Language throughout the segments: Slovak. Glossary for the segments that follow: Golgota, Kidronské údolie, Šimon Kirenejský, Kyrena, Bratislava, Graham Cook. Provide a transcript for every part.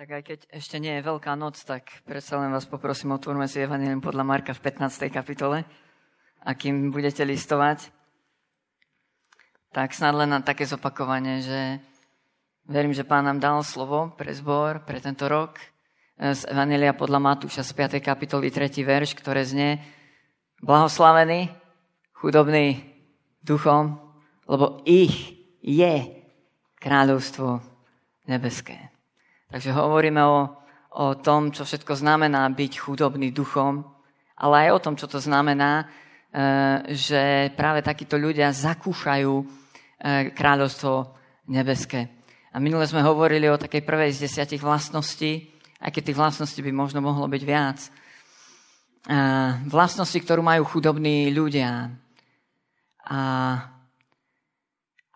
Tak aj keď ešte nie je Veľká noc, tak predsa len vás poprosím, otvorme si Evanílium podľa Marka v 15. kapitole. A kým budete listovať, tak snad len na také zopakovanie, že verím, že Pán nám dal slovo pre zbor, pre tento rok z Evanília podľa Matúša z 5. kapitoly 3. verš, ktoré znie: Blahoslavený, chudobný duchom, lebo ich je kráľovstvo nebeské. Takže hovoríme o tom, čo všetko znamená byť chudobný duchom, ale aj o tom, čo to znamená, že práve takíto ľudia zakúšajú kráľovstvo nebeské. A minule sme hovorili o takej prvej z 10 vlastností, aj keď tých vlastností by možno mohlo byť viac. Vlastnosti, ktorú majú chudobní ľudia. A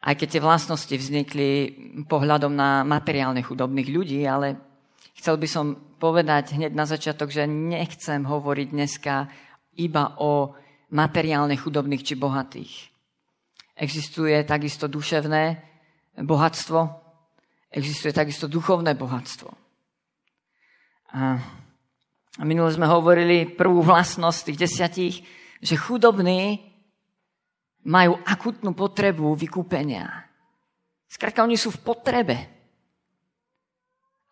aj keď tie vlastnosti vznikli pohľadom na materiálne chudobných ľudí, ale chcel by som povedať hneď na začiatok, že nechcem hovoriť dneska iba o materiálne chudobných či bohatých. Existuje takisto duševné bohatstvo, existuje takisto duchovné bohatstvo. A minule sme hovorili prvú vlastnosť tých 10, že chudobní majú akutnú potrebu vykúpenia. Skrátka, oni sú v potrebe.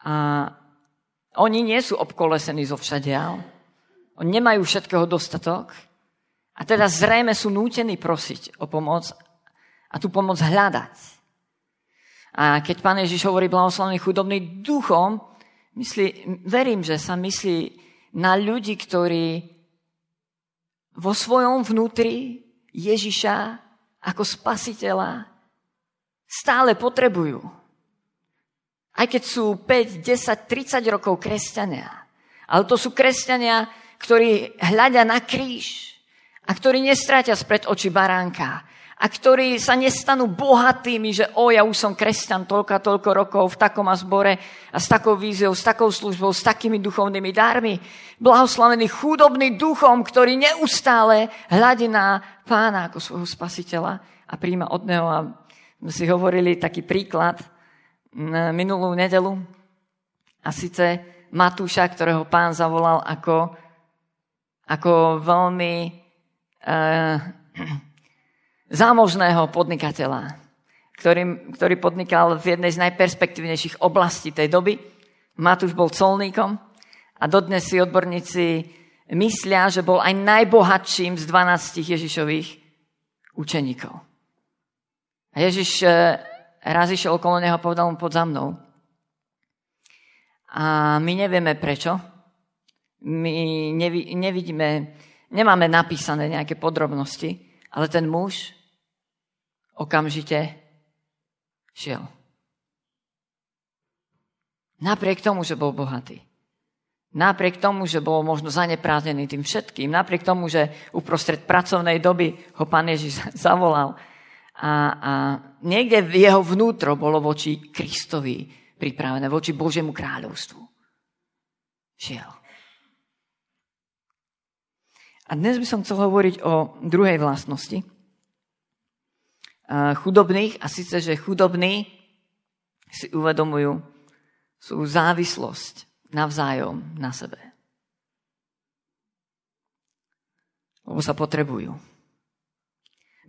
A oni nie sú obkolesení zo všadiaľ. Oni nemajú všetkého dostatok. A teda zrejme sú nútení prosiť o pomoc a tú pomoc hľadať. A keď Pán Ježiš hovorí blahoslavený chudobný duchom, verím, že sa myslí na ľudí, ktorí vo svojom vnútri Ježiša ako spasiteľa stále potrebujú. Aj keď sú 5, 10, 30 rokov kresťania. Ale to sú kresťania, ktorí hľadia na kríž a ktorí nestrátia spred očí baránka a ktorí sa nestanú bohatými, že ja už som kresťan toľko a toľko rokov v takom a zbore a s takou víziou, s takou službou, s takými duchovnými dármi. Blahoslavený chudobný duchom, ktorý neustále hľadí na Pána ako svojho spasiteľa a príjma od neho. A si hovorili taký príklad minulú nedelu, a síce Matúša, ktorého Pán zavolal ako veľmi zámožného podnikateľa, ktorý podnikal v jednej z najperspektívnejších oblastí tej doby. Matúš bol colníkom a dodnes si odborníci myslia, že bol aj najbohatším z 12 Ježišových učeníkov. A Ježiš raz išiel okolo neho a povedal mu: poď za mnou. A my nevieme prečo. My nevidíme, nemáme napísané nejaké podrobnosti, ale ten muž okamžite šiel. Napriek tomu, že bol bohatý. Napriek tomu, že bol možno zanepráznený tým všetkým, napriek tomu, že uprostred pracovnej doby ho Pán Ježiš zavolal a niekde v jeho vnútro bolo voči Kristovi pripravené, voči Božiemu kráľovstvu. Šiel. A dnes by som chcel hovoriť o druhej vlastnosti chudobných, a síce, že chudobní si uvedomujú svoju závislosť navzájom na sebe. Lebo sa potrebujú.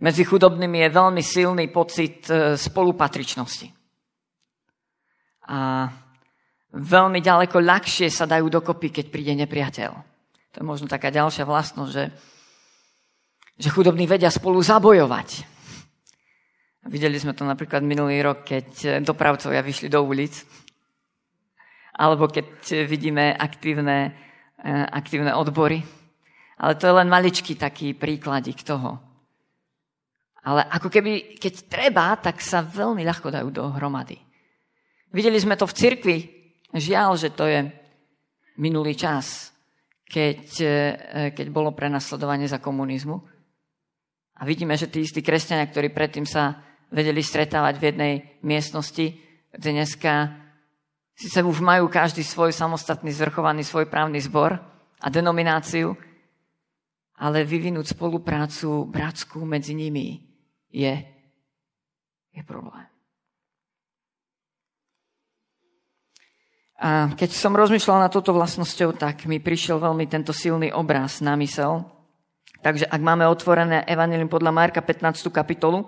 Medzi chudobnými je veľmi silný pocit spolupatričnosti. A veľmi ďaleko ľahšie sa dajú dokopy, keď príde nepriateľ. To je možno taká ďalšia vlastnosť, že chudobní vedia spolu zabojovať. Videli sme to napríklad minulý rok, keď dopravcovia vyšli do ulic, alebo keď vidíme aktívne odbory. Ale to je len maličký taký príkladík toho. Ale ako keby, keď treba, tak sa veľmi ľahko dajú dohromady. Videli sme to v cirkvi. Žiaľ, že to je minulý čas, keď bolo prenasledovanie za komunizmu. A vidíme, že tí istí kresťania, ktorí predtým sa vedeli stretávať v jednej miestnosti, dneska sice už majú každý svoj samostatný, zvrchovaný svoj právny zbor a denomináciu, ale vyvinúť spoluprácu bratskú medzi nimi je problém. A keď som rozmýšľal nad touto vlastnosťou, tak mi prišiel veľmi tento silný obraz na mysel. Takže ak máme otvorené Evanílium podľa Marka 15. kapitolu,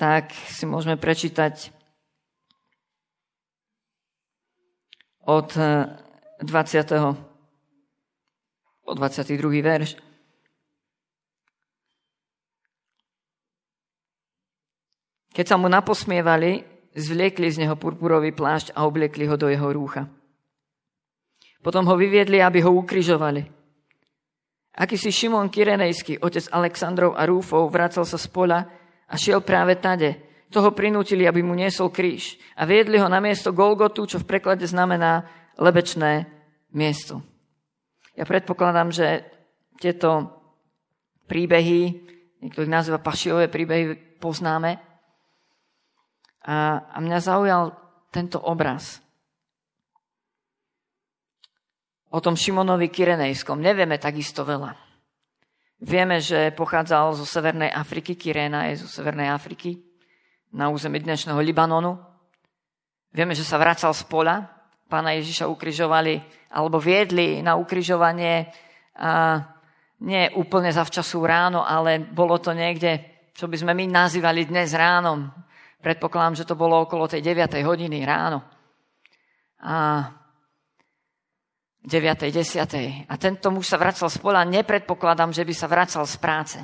tak si môžeme prečítať od 22. verš. Keď sa mu naposmievali, zvliekli z neho purpurový plášť a obliekli ho do jeho rúcha. Potom ho vyviedli, aby ho ukrižovali. Akýsi Šimon Kirenejský, otec Alexandrov a Rúfov, vracal sa z pola a šiel práve tade. Toho prinútili, aby mu niesol kríž a viedli ho na miesto Golgotu, čo v preklade znamená lebečné miesto. Ja predpokladám, že tieto príbehy, niekto ich nazýva pašiové príbehy, poznáme. A mňa zaujal tento obraz o tom Šimonovi Kirenejskom. Nevieme takisto veľa. Vieme, že pochádzal zo Severnej Afriky, Kyrena je zo Severnej Afriky, na území dnešného Libanonu. Vieme, že sa vracal z pola, Pána Ježiša ukrižovali alebo viedli na ukrižovanie a nie úplne zavčasu ráno, ale bolo to niekde, čo by sme my nazývali dnes ránom. Predpokladám, že to bolo okolo tej 9. hodiny ráno. A 9. 10. A tento muž sa vracal z pola. Nepredpokladám, že by sa vracal z práce.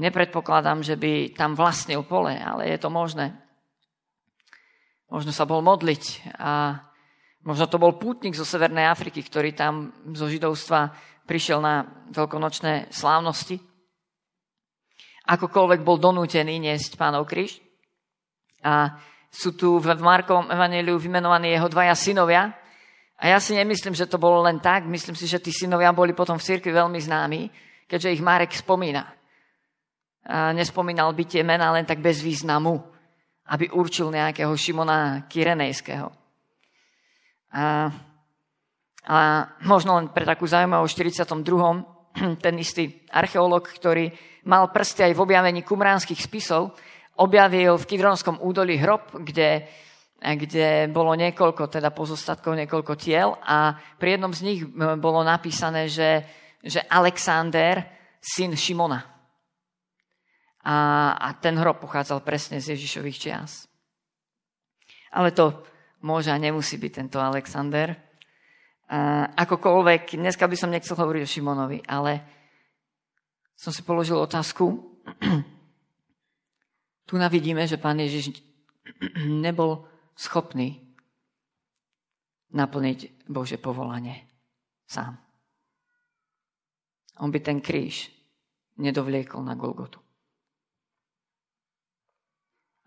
Nepredpokladám, že by tam vlastnil pole, ale je to možné. Možno sa bol modliť a možno to bol pútnik zo Severnej Afriky, ktorý tam zo židovstva prišiel na veľkonočné slávnosti. Akokoľvek bol donútený niesť Pánov kríž. A sú tu v Markovom evaníliu vymenovaní jeho dvaja synovia. A ja si nemyslím, že to bolo len tak. Myslím si, že tí synovia boli potom v cirkvi veľmi známi, keďže ich Marek spomína. A nespomínal by tie mená len tak bez významu, aby určil nejakého Šimona Kirenejského. A možno len pre takú zaujímavú, v 42. ten istý archeológ, ktorý mal prsty aj v objavení kumránskych spisov, objavil v Kidronskom údolí hrob, kde bolo niekoľko, teda pozostatkov, niekoľko tiel a pri jednom z nich bolo napísané, že Alexander, syn Šimona. A ten hrob pochádzal presne z Ježišových čias. Ale to môže a nemusí byť tento Alexander. Akokoľvek, dneska by som nechcel hovoriť o Šimonovi, ale som si položil otázku. Tu navidíme, že Pán Ježiš nebol schopný naplniť Božie povolanie sám. On by ten kríž nedovliekol na Golgotu.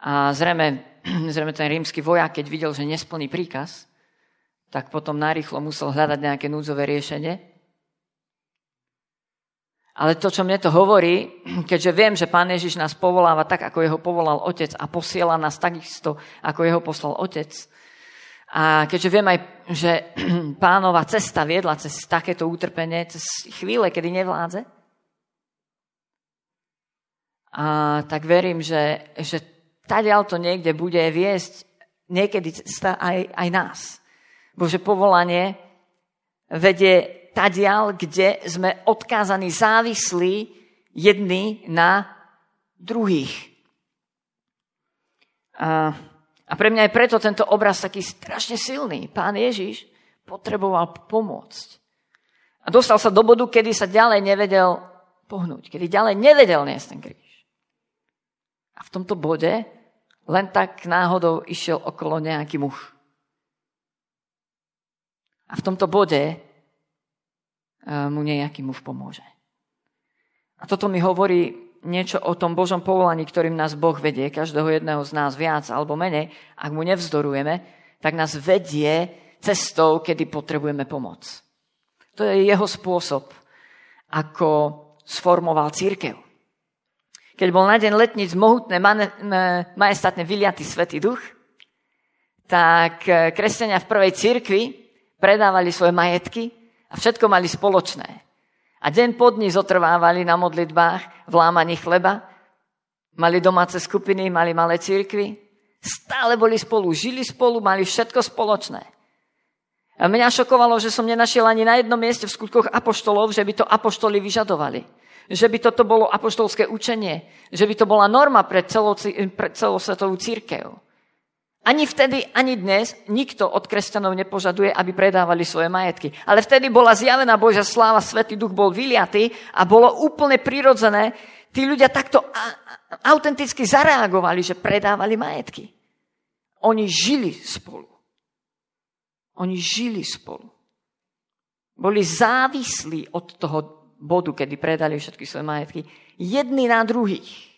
A zrejme ten rímsky vojak, keď videl, že nesplní príkaz, tak potom narýchlo musel hľadať nejaké núdzové riešenie. Ale to, čo mne to hovorí, keďže viem, že Pán Ježiš nás povoláva tak, ako jeho povolal Otec a posiela nás takisto, ako jeho poslal Otec. A keďže viem aj, že Pánova cesta viedla cez takéto utrpenie, cez chvíle, kedy nevládze, a tak verím, že tadiaľ to niekde bude viesť niekedy cesta aj nás. Bože povolanie vedie tadiaľ, kde sme odkázaní, závislí jedni na druhých. A pre mňa je preto tento obraz taký strašne silný. Pán Ježiš potreboval pomôcť. A dostal sa do bodu, kedy sa ďalej nevedel pohnúť, kedy ďalej nevedel niesť ten kríž. A v tomto bode len tak náhodou išiel okolo nejaký muž. A v tomto bode mu nejaký muž pomôže. A toto mi hovorí niečo o tom Božom povolaní, ktorým nás Boh vedie, každého jedného z nás viac alebo menej. Ak mu nevzdorujeme, tak nás vedie cestou, kedy potrebujeme pomoc. To je jeho spôsob, ako sformoval cirkev. Keď bol na deň letníc mohutné, majestátne vyliatý Svätý Duch, tak kresťania v prvej cirkvi predávali svoje majetky a všetko mali spoločné. A deň po dni zotrvávali na modlitbách, v lámaní chleba, mali domáce skupiny, mali malé cirkvi, Stále boli spolu, žili spolu, mali všetko spoločné. A mňa šokovalo, že som nenašiel ani na jednom mieste v skutkoch apoštolov, že by to apoštoli vyžadovali. Že by toto bolo apoštolské učenie. Že by to bola norma pre celosvetovú cirkev. Ani vtedy, ani dnes nikto od kresťanov nepožaduje, aby predávali svoje majetky. Ale vtedy bola zjavená Božia sláva, Svätý Duch bol vyliatý a bolo úplne prirodzené. Tí ľudia takto autenticky zareagovali, že predávali majetky. Oni žili spolu. Oni žili spolu. Boli závislí od toho bodu, kedy predali všetky svoje majetky. Jedni na druhých.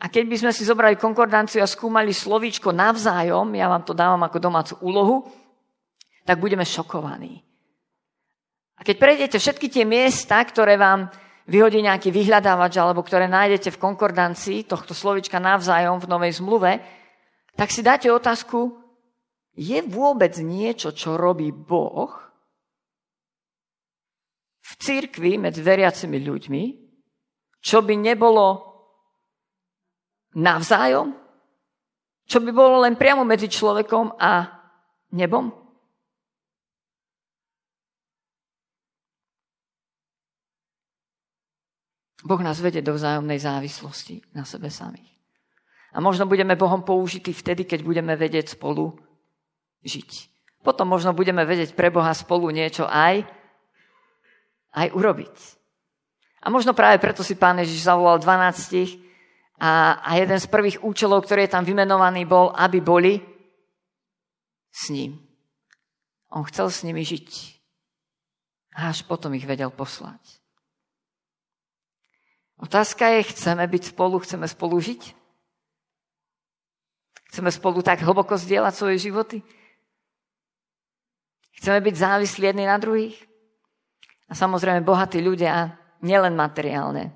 A keď by sme si zobrali konkordanciu a skúmali slovíčko navzájom, ja vám to dávam ako domácu úlohu, tak budeme šokovaní. A keď prejdete všetky tie miesta, ktoré vám vyhodí nejaký vyhľadávač, alebo ktoré nájdete v konkordancii tohto slovíčka navzájom v Novej zmluve, tak si dáte otázku, je vôbec niečo, čo robí Boh v cirkvi medzi veriacimi ľuďmi, čo by nebolo navzájom? Čo by bolo len priamo medzi človekom a nebom? Boh nás vedie do vzájomnej závislosti na sebe samých. A možno budeme Bohom použití vtedy, keď budeme vedieť spolu žiť. Potom možno budeme vedieť pre Boha spolu niečo aj urobiť. A možno práve preto si Pán Ježiš zavolal 12 a jeden z prvých účelov, ktorý je tam vymenovaný, bol, aby boli s ním. On chcel s nimi žiť. A až potom ich vedel poslať. Otázka je, chceme byť spolu, chceme spolu žiť? Chceme spolu tak hlboko zdieľať svoje životy? Chceme byť závislí jedni na druhých? A samozrejme, bohatí ľudia, nielen materiálne,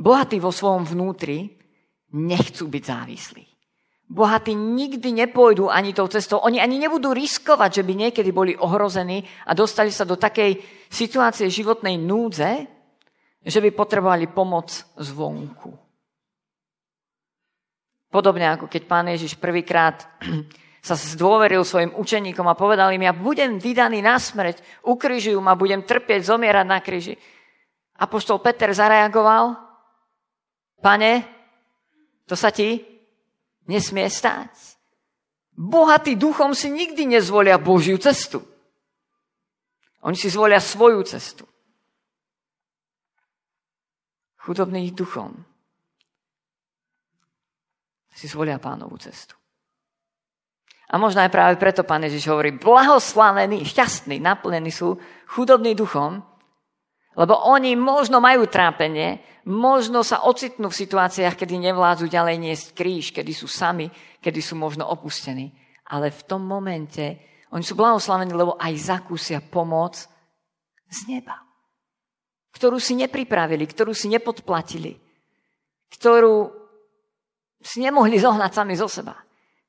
bohatí vo svojom vnútri nechcú byť závislí. Bohatí nikdy nepôjdu ani tou cestou. Oni ani nebudú riskovať, že by niekedy boli ohrození a dostali sa do takej situácie životnej núdze, že by potrebovali pomoc zvonku. Podobne ako keď Pán Ježiš prvýkrát sa zdôveril svojim učeníkom a povedal im, ja budem vydaný na smrť, ukrižujú ma, budem trpieť, zomierať na kríži. Apoštol Peter zareagoval, Pane, to sa ti nesmie stať. Bohatí duchom si nikdy nezvolia Božiu cestu. Oni si zvolia svoju cestu. Chudobní duchom si zvolia Pánovu cestu. A možno aj práve preto Pán Ježiš hovorí, blahoslavení, šťastní, naplnení sú chudobní duchom, lebo oni možno majú trápenie, možno sa ocitnú v situáciách, kedy nevládzu ďalej niesť kríž, kedy sú sami, kedy sú možno opustení. Ale v tom momente oni sú blahoslavení, lebo aj zakúsia pomoc z neba, ktorú si nepripravili, ktorú si nepodplatili, ktorú si nemohli zohnať sami zo seba.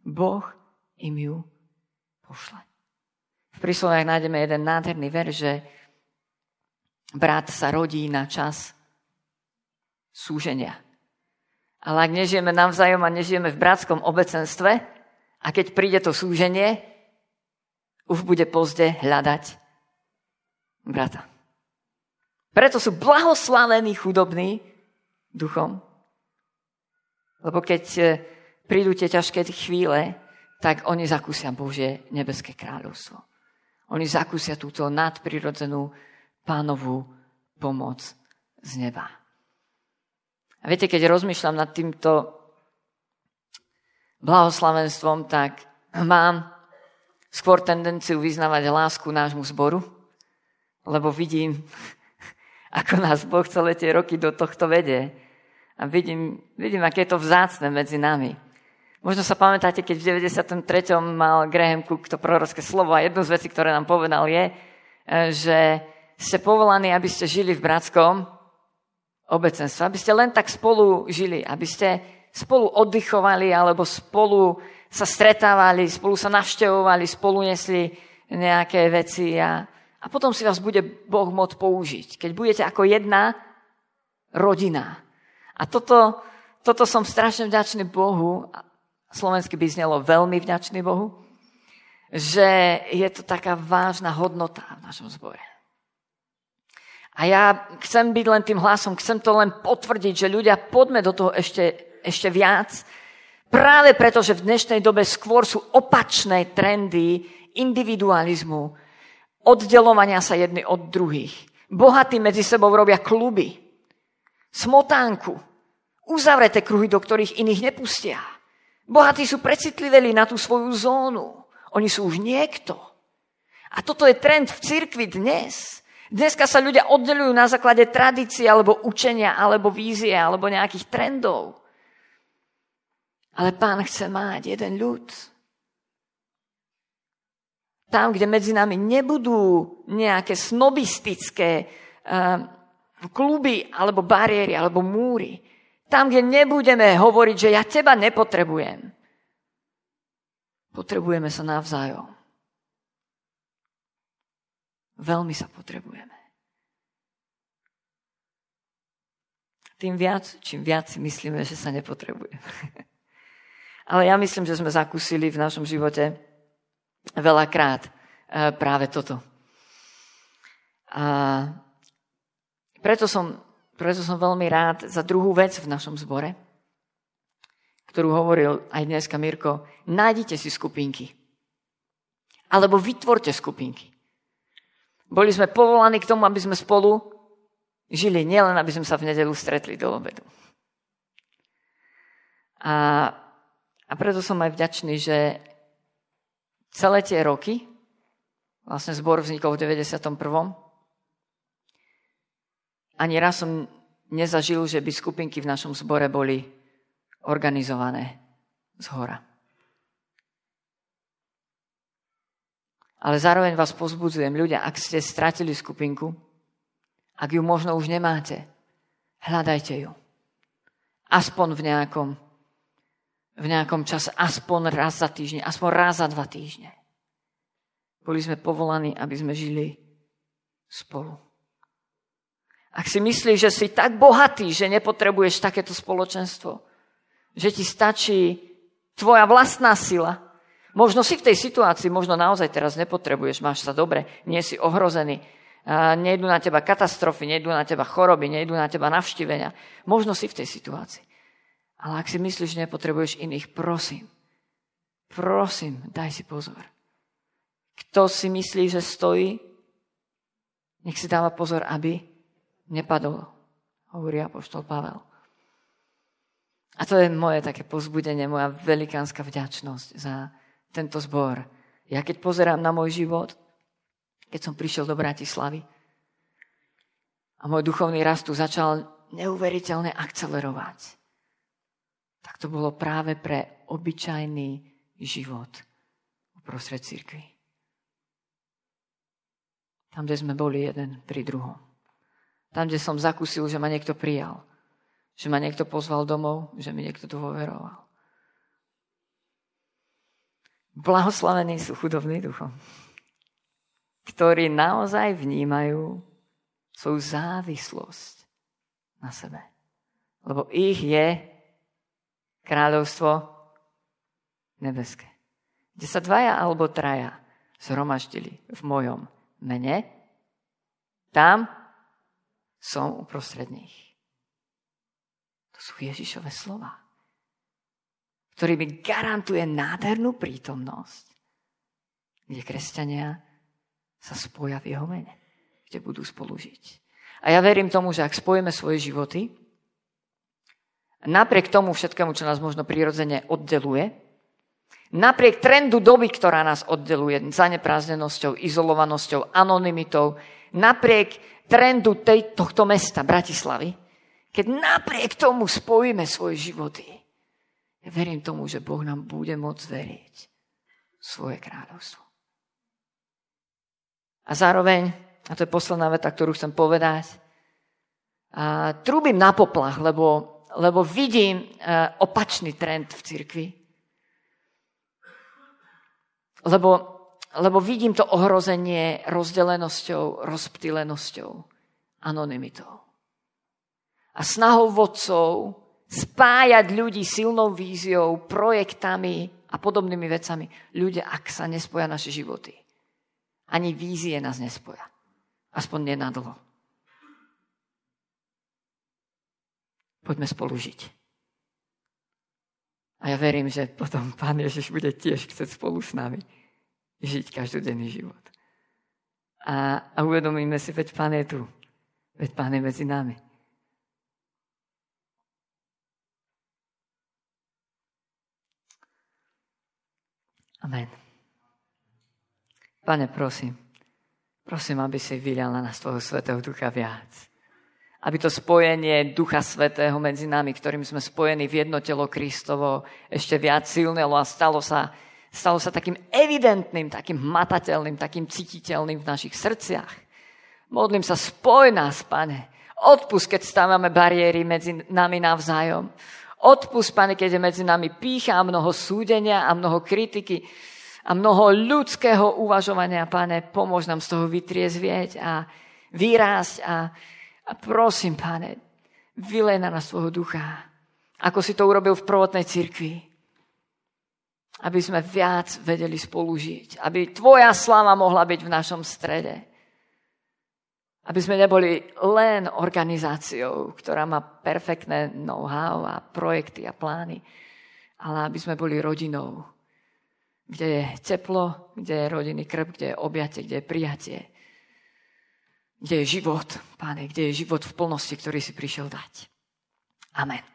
Boh im ju pošle. V prísloviach nájdeme jeden nádherný verš, že brat sa rodí na čas súženia. Ale ak nežijeme navzájom a nežijeme v bratskom obecenstve, a keď príde to súženie, už bude pozde hľadať brata. Preto sú blahoslavení chudobní duchom. Lebo keď prídu tie ťažké chvíle, tak oni zakúsia Božie nebeské kráľovstvo. Oni zakúsia túto nadprirodzenú Pánovu pomoc z neba. A viete, keď rozmýšľam nad týmto blahoslavenstvom, tak mám skôr tendenciu vyznávať lásku nášmu zboru, lebo vidím, ako nás Boh celé tie roky do tohto vedie. A vidím, aké je to vzácne medzi nami. Možno sa pamätáte, keď v 93. mal Graham Cook to prorocké slovo a jednu z vecí, ktoré nám povedal, je, že ste povolaní, aby ste žili v bratskom obecenstve. Aby ste len tak spolu žili. Aby ste spolu oddychovali, alebo spolu sa stretávali, spolu sa navštevovali, spolu nesli nejaké veci. A potom si vás bude Boh môcť použiť. Keď budete ako jedna rodina. A toto, toto som strašne vďačný Bohu, slovensky by znelo veľmi vďačný Bohu, že je to taká vážna hodnota v našom zbore. A ja chcem byť len tým hlasom, chcem to len potvrdiť, že ľudia, poďme do toho ešte viac, práve preto, že v dnešnej dobe skôr sú opačné trendy individualizmu, oddelovania sa jedni od druhých. Bohatí medzi sebou robia kluby, smotánku, uzavreté kruhy, do ktorých iných nepustia. Bohatí sú precitliveli na tú svoju zónu. Oni sú už niekto. A toto je trend v cirkvi dnes. Dneska sa ľudia oddeľujú na základe tradície, alebo učenia, alebo vízie, alebo nejakých trendov. Ale Pán chce mať jeden ľud. Tam, kde medzi nami nebudú nejaké snobistické kluby, alebo bariéry, alebo múry. Tam, kde nebudeme hovoriť, že ja teba nepotrebujem. Potrebujeme sa navzájom. Veľmi sa potrebujeme. Tým viac, čím viac myslíme, že sa nepotrebujeme. Ale ja myslím, že sme zakúsili v našom živote veľakrát práve toto. A preto som veľmi rád za druhú vec v našom zbore, ktorú hovoril aj dneska Mirko. Nájdite si skupinky. Alebo vytvorte skupinky. Boli sme povolaní k tomu, aby sme spolu žili, nielen aby sme sa v nedeľu stretli do obedu. A preto som aj vďačný, že celé tie roky, vlastne zbor vznikol v 91. Ani raz som nezažil, že by skupinky v našom zbore boli organizované zhora. Ale zároveň vás pozbudzujem, ľudia, ak ste stratili skupinku, ak ju možno už nemáte, hľadajte ju. Aspoň v nejakom čase, aspoň raz za týždeň, aspoň raz za 2 týždne. Boli sme povolaní, aby sme žili spolu. Ak si myslíš, že si tak bohatý, že nepotrebuješ takéto spoločenstvo, že ti stačí tvoja vlastná sila, možno si v tej situácii, možno naozaj teraz nepotrebuješ, máš sa dobre, nie si ohrozený, nejdú na teba katastrofy, nejdú na teba choroby, nejdú na teba navštívenia. Možno si v tej situácii. Ale ak si myslíš, že nepotrebuješ iných, prosím, daj si pozor. Kto si myslí, že stojí, nech si dáva pozor, aby nepadol, hovorí apoštol Pavel. A to je moje také povzbudenie, moja velikánska vďačnosť za tento zbor. Ja keď pozerám na môj život, keď som prišiel do Bratislavy a môj duchovný rast tu začal neuveriteľne akcelerovať, tak to bolo práve pre obyčajný život uprostred cirkvi. Tam, kde sme boli jeden pri druhom. Tam, kde som zakúsil, že ma niekto prijal, že ma niekto pozval domov, že mi niekto dôveroval. Blahoslavení sú chudobní duchom, ktorí naozaj vnímajú svoju závislosť na sebe. Lebo ich je kráľovstvo nebeské. Kde sa 2 alebo 3 zhromaždili v mojom mene, tam som uprostred nich. To sú Ježišove slova, ktorý mi garantuje nádhernú prítomnosť, kde kresťania sa spoja v jeho mene, kde budú spolužiť. A ja verím tomu, že ak spojíme svoje životy, napriek tomu všetkému, čo nás možno prirodzene oddeluje, napriek trendu doby, ktorá nás oddeluje zaneprázdnenosťou, izolovanosťou, anonymitou, napriek trendu tohto mesta, Bratislavy, keď napriek tomu spojíme svoje životy, ja verím tomu, že Boh nám bude môcť veriť svoje kráľovstvo. A zároveň, a to je posledná veta, ktorú chcem povedať, trúbim na poplach, lebo vidím opačný trend v cirkvi. Lebo vidím to ohrozenie rozdelenosťou, rozptýlenosťou, anonymitou. A snahou vodcov spájať ľudí silnou víziou, projektami a podobnými vecami. Ľudia, ak sa nespoja naše životy, ani vízie nás nespoja. Aspoň nenadlho. Poďme spolu žiť. A ja verím, že potom Pán Ježiš bude tiež chcieť spolu s nami žiť každodenný život. A uvedomíme si, veď Pán je tu. Veď Pán je medzi nami. Amen. Pane, prosím, aby si vylial na nás Tvojho Svätého Ducha viac. Aby to spojenie Ducha Svätého medzi nami, ktorým sme spojení v jedno telo Kristovo, ešte viac silnelo a stalo sa takým evidentným, takým hmatateľným, takým cítiteľným v našich srdciach. Modlím sa, spoj nás, Pane. Odpusť, keď stávame bariéry medzi nami navzájom. Odpust, Pane, keď je medzi nami pýcha a mnoho súdenia a mnoho kritiky a mnoho ľudského uvažovania. Pane, pomôž nám z toho vytriezvieť a vyrásť. A prosím, Pane, vylej na nás svojho ducha, ako si to urobil v prvotnej cirkvi. Aby sme viac vedeli spolužiť. Aby Tvoja sláva mohla byť v našom strede. Aby sme neboli len organizáciou, ktorá má perfektné know-how a projekty a plány, ale aby sme boli rodinou, kde je teplo, kde je rodinný krb, kde je objatie, kde je prijatie, kde je život, Pane, kde je život v plnosti, ktorý si prišiel dať. Amen.